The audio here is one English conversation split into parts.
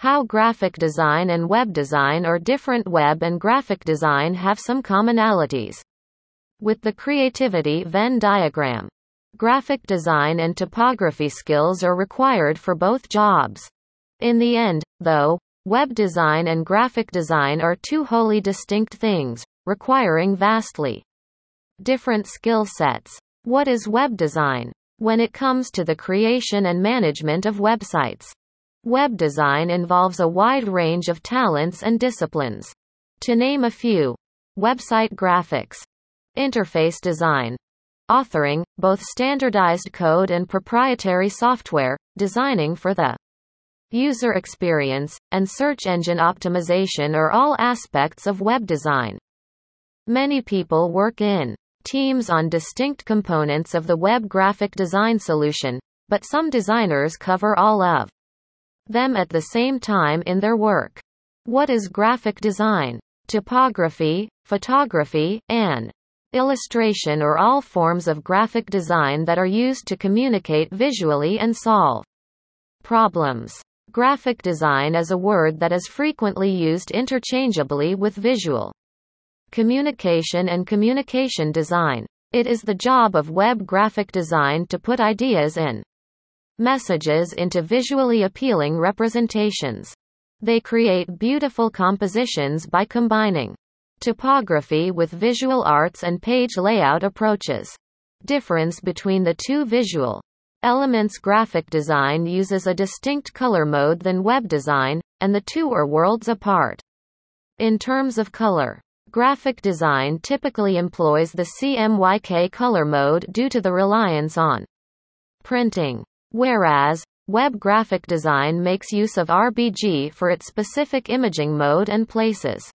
How graphic design and web design or different web and graphic design have some commonalities. With the creativity Venn diagram, graphic design and typography skills are required for both jobs. In the end, though, web design and graphic design are two wholly distinct things, requiring vastly different skill sets. What is web design? When it comes to the creation and management of websites, web design involves a wide range of talents and disciplines. To name a few: website graphics, interface design, authoring, both standardized code and proprietary software, designing for the user experience, and search engine optimization are all aspects of web design. Many people work in teams on distinct components of the web graphic design solution, but some designers cover all of them at the same time in their work. What is graphic design? Typography, photography, and illustration are all forms of graphic design that are used to communicate visually and solve problems. Graphic design is a word that is frequently used interchangeably with visual communication and communication design. It is the job of web graphic design to put ideas in messages into visually appealing representations. They create beautiful compositions by combining typography with visual arts and page layout approaches. Difference between the two visual elements: graphic design uses a distinct color mode than web design, and the two are worlds apart. In terms of color, graphic design typically employs the CMYK color mode due to the reliance on printing, whereas web graphic design makes use of RGB for its specific imaging mode and places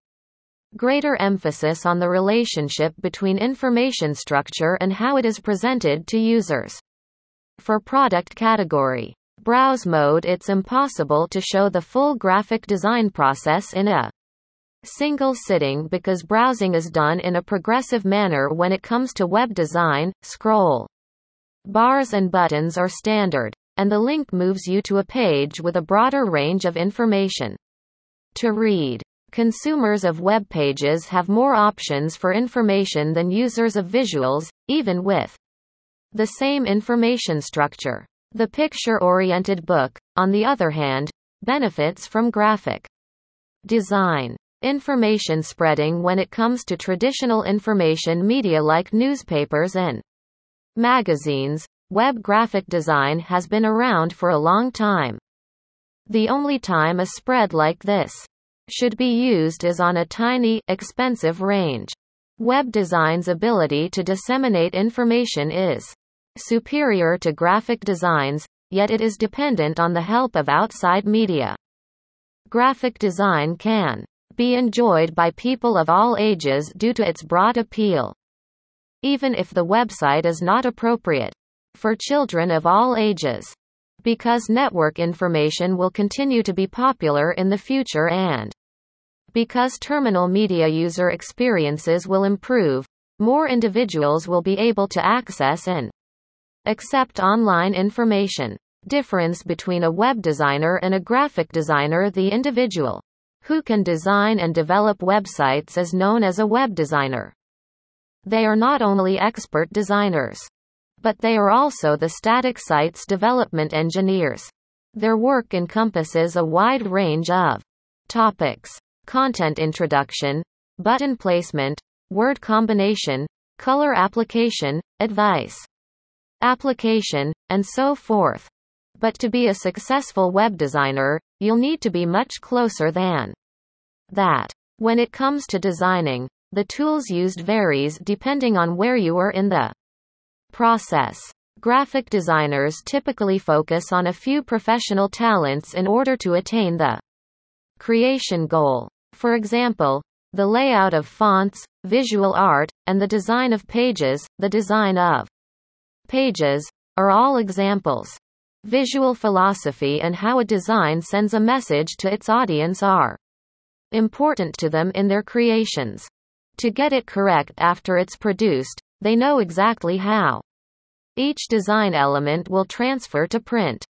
greater emphasis on the relationship between information structure and how it is presented to users. For product category browse mode, it's impossible to show the full graphic design process in a single sitting because browsing is done in a progressive manner. When it comes to web design, scroll bars and buttons are standard, and the link moves you to a page with a broader range of information to read. Consumers of web pages have more options for information than users of visuals, even with the same information structure. The picture-oriented book, on the other hand, benefits from graphic design. Information spreading: when it comes to traditional information media like newspapers and magazines, web graphic design has been around for a long time. The only time a spread like this should be used is on a tiny, expensive range. Web design's ability to disseminate information is superior to graphic design's, yet it is dependent on the help of outside media. Graphic design can be enjoyed by people of all ages due to its broad appeal, even if the website is not appropriate for children of all ages, because network information will continue to be popular in the future and because terminal media user experiences will improve. More individuals will be able to access and accept online information. Difference between a web designer and a graphic designer: the individual who can design and develop websites is known as a web designer. They are not only expert designers, but they are also the static site's development engineers. Their work encompasses a wide range of topics: content introduction, button placement, word combination, color application, advice application, and so forth. But to be a successful web designer, you'll need to be much closer than that. When it comes to designing, the tools used varies depending on where you are in the process. Graphic designers typically focus on a few professional talents in order to attain the creation goal. For example, the layout of fonts, visual art, and the design of pages. The design of pages are all examples. Visual philosophy and how a design sends a message to its audience are important to them in their creations. To get it correct after it's produced, they know exactly how each design element will transfer to print.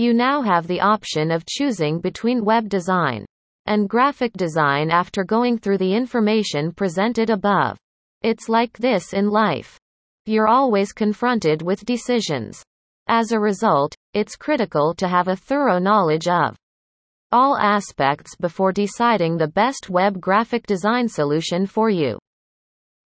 You now have the option of choosing between web design and graphic design after going through the information presented above. It's like this in life. You're always confronted with decisions. As a result, it's critical to have a thorough knowledge of all aspects before deciding the best web graphic design solution for you.